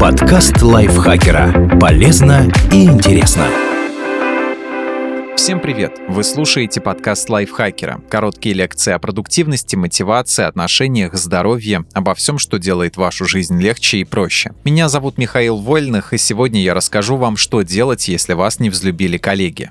Подкаст Лайфхакера. Полезно и интересно. Всем привет! Вы слушаете подкаст Лайфхакера. Короткие лекции о продуктивности, мотивации, отношениях, здоровье, обо всем, что делает вашу жизнь легче и проще. Меня зовут Михаил Вольных, и сегодня я расскажу вам, что делать, если вас не взлюбили коллеги.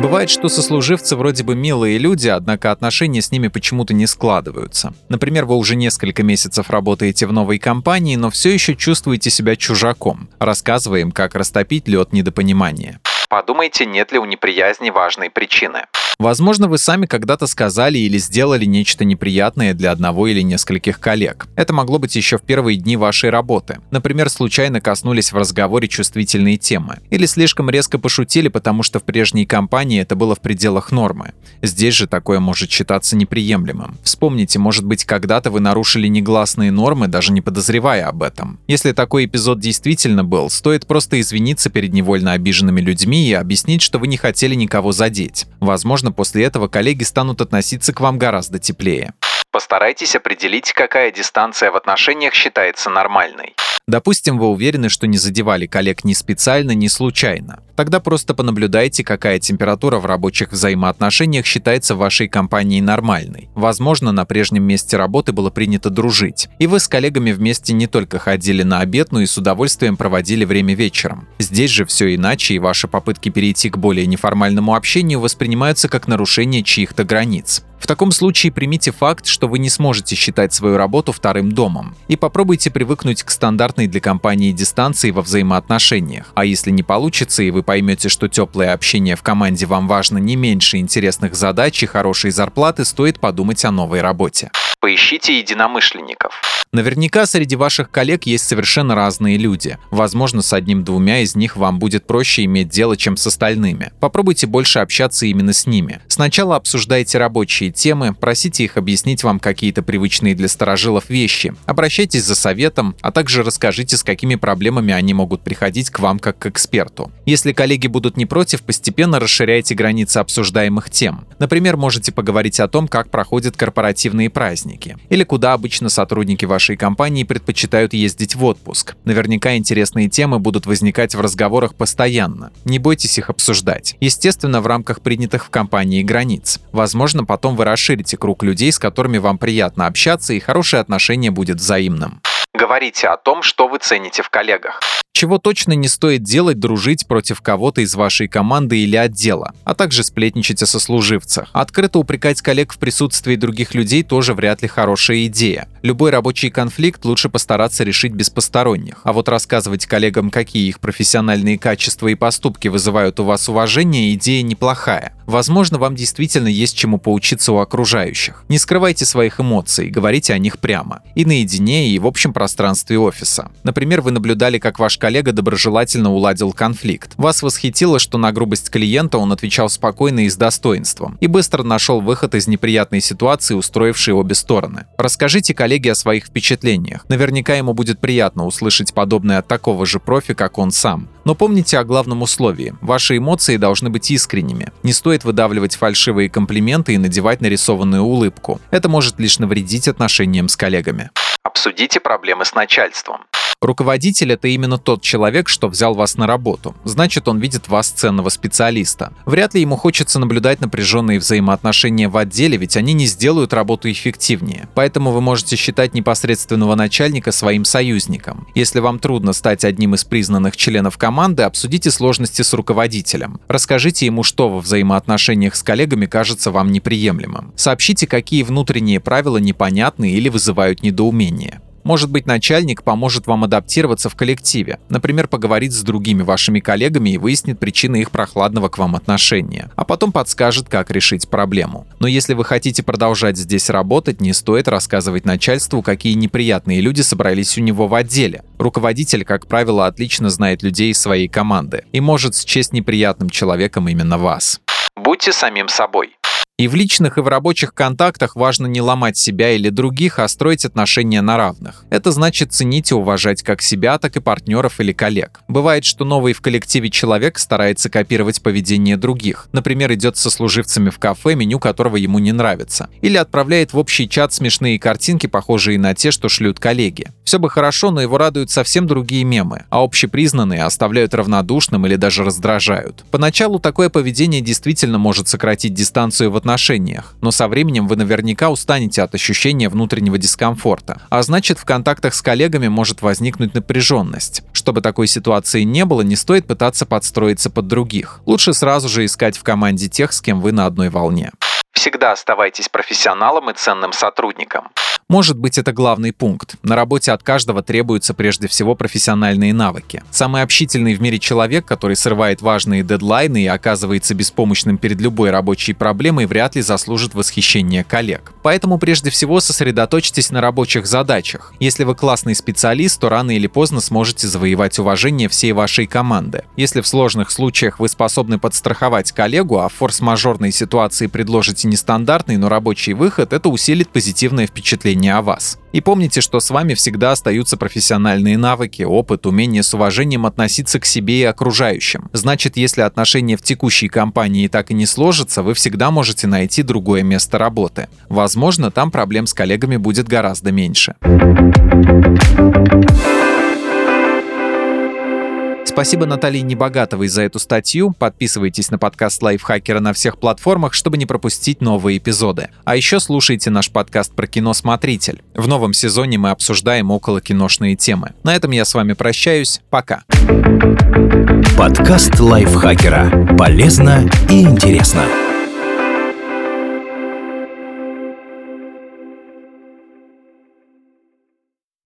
Бывает, что сослуживцы вроде бы милые люди, однако отношения с ними почему-то не складываются. Например, вы уже несколько месяцев работаете в новой компании, но все еще чувствуете себя чужаком. Рассказываем, как растопить лед недопонимания. Подумайте, нет ли у неприязни важной причины. Возможно, вы сами когда-то сказали или сделали нечто неприятное для одного или нескольких коллег. Это могло быть еще в первые дни вашей работы. Например, случайно коснулись в разговоре чувствительной темы. Или слишком резко пошутили, потому что в прежней компании это было в пределах нормы. Здесь же такое может считаться неприемлемым. Вспомните, может быть, когда-то вы нарушили негласные нормы, даже не подозревая об этом. Если такой эпизод действительно был, стоит просто извиниться перед невольно обиженными людьми и объяснить, что вы не хотели никого задеть. Возможно, после этого коллеги станут относиться к вам гораздо теплее. Постарайтесь определить, какая дистанция в отношениях считается нормальной. Допустим, вы уверены, что не задевали коллег ни специально, ни случайно. Тогда просто понаблюдайте, какая температура в рабочих взаимоотношениях считается в вашей компании нормальной. Возможно, на прежнем месте работы было принято дружить, и вы с коллегами вместе не только ходили на обед, но и с удовольствием проводили время вечером. Здесь же все иначе, и ваши попытки перейти к более неформальному общению воспринимаются как нарушение чьих-то границ. В таком случае примите факт, что вы не сможете считать свою работу вторым домом, и попробуйте привыкнуть к стандартной для компании дистанции во взаимоотношениях. А если не получится, и вы поймете, что теплое общение в команде вам важно не меньше интересных задач и хорошей зарплаты, стоит подумать о новой работе. Поищите единомышленников. Наверняка среди ваших коллег есть совершенно разные люди. Возможно, с одним-двумя из них вам будет проще иметь дело, чем с остальными. Попробуйте больше общаться именно с ними. Сначала обсуждайте рабочие темы, просите их объяснить вам какие-то привычные для старожилов вещи, обращайтесь за советом, а также расскажите, с какими проблемами они могут приходить к вам как к эксперту. Если коллеги будут не против, постепенно расширяйте границы обсуждаемых тем. Например, можете поговорить о том, как проходят корпоративные праздники, или куда обычно сотрудники вашей компании предпочитают ездить в отпуск. Наверняка интересные темы будут возникать в разговорах постоянно. Не бойтесь их обсуждать. Естественно, в рамках принятых в компании границ. Возможно, потом вы расширите круг людей, с которыми вам приятно общаться, и хорошее отношение будет взаимным. Говорите о том, что вы цените в коллегах. Чего точно не стоит делать, дружить против кого-то из вашей команды или отдела, а также сплетничать о сослуживцах. Открыто упрекать коллег в присутствии других людей тоже вряд ли хорошая идея. Любой рабочий конфликт лучше постараться решить без посторонних. А вот рассказывать коллегам, какие их профессиональные качества и поступки вызывают у вас уважение, идея неплохая. Возможно, вам действительно есть чему поучиться у окружающих. Не скрывайте своих эмоций, говорите о них прямо. И наедине, и в общем пространстве офиса. Например, вы наблюдали, как ваш коллега доброжелательно уладил конфликт. Вас восхитило, что на грубость клиента он отвечал спокойно и с достоинством, и быстро нашел выход из неприятной ситуации, устроившей обе стороны. Расскажите коллеге о своих впечатлениях. Наверняка ему будет приятно услышать подобное от такого же профи, как он сам. Но помните о главном условии – ваши эмоции должны быть искренними. Не стоит выдавливать фальшивые комплименты и надевать нарисованную улыбку. Это может лишь навредить отношениям с коллегами. Обсудите проблемы с начальством. Руководитель – это именно тот человек, что взял вас на работу. Значит, он видит вас ценного специалиста. Вряд ли ему хочется наблюдать напряженные взаимоотношения в отделе, ведь они не сделают работу эффективнее. Поэтому вы можете считать непосредственного начальника своим союзником. Если вам трудно стать одним из признанных членов команды, обсудите сложности с руководителем. Расскажите ему, что во взаимоотношениях с коллегами кажется вам неприемлемым. Сообщите, какие внутренние правила непонятны или вызывают недоумение. Может быть, начальник поможет вам адаптироваться в коллективе, например, поговорит с другими вашими коллегами и выяснит причины их прохладного к вам отношения, а потом подскажет, как решить проблему. Но если вы хотите продолжать здесь работать, не стоит рассказывать начальству, какие неприятные люди собрались у него в отделе. Руководитель, как правило, отлично знает людей из своей команды и может счесть неприятным человеком именно вас. Будьте самим собой. И в личных, и в рабочих контактах важно не ломать себя или других, а строить отношения на равных. Это значит ценить и уважать как себя, так и партнеров или коллег. Бывает, что новый в коллективе человек старается копировать поведение других. Например, идет со служивцами в кафе, меню которого ему не нравится. Или отправляет в общий чат смешные картинки, похожие на те, что шлют коллеги. Все бы хорошо, но его радуют совсем другие мемы, а общепризнанные оставляют равнодушным или даже раздражают. Поначалу такое поведение действительно может сократить дистанцию в отношениях, но со временем вы наверняка устанете от ощущения внутреннего дискомфорта. А значит, в контактах с коллегами может возникнуть напряженность. Чтобы такой ситуации не было, не стоит пытаться подстроиться под других. Лучше сразу же искать в команде тех, с кем вы на одной волне. Всегда оставайтесь профессионалом и ценным сотрудником. Может быть, это главный пункт. На работе от каждого требуются прежде всего профессиональные навыки. Самый общительный в мире человек, который срывает важные дедлайны и оказывается беспомощным перед любой рабочей проблемой, вряд ли заслужит восхищения коллег. Поэтому прежде всего сосредоточьтесь на рабочих задачах. Если вы классный специалист, то рано или поздно сможете завоевать уважение всей вашей команды. Если в сложных случаях вы способны подстраховать коллегу, а в форс-мажорной ситуации предложите нестандартный, но рабочий выход, это усилит позитивное впечатление о вас. И помните, что с вами всегда остаются профессиональные навыки, опыт, умение с уважением относиться к себе и окружающим. Значит, если отношения в текущей компании так и не сложатся, вы всегда можете найти другое место работы. Возможно, там проблем с коллегами будет гораздо меньше. Спасибо Наталье Небогатовой за эту статью. Подписывайтесь на подкаст Лайфхакера на всех платформах, чтобы не пропустить новые эпизоды. А еще слушайте наш подкаст про кино «Смотритель». В новом сезоне мы обсуждаем околокиношные темы. На этом я с вами прощаюсь. Пока. Подкаст Лайфхакера. Полезно и интересно.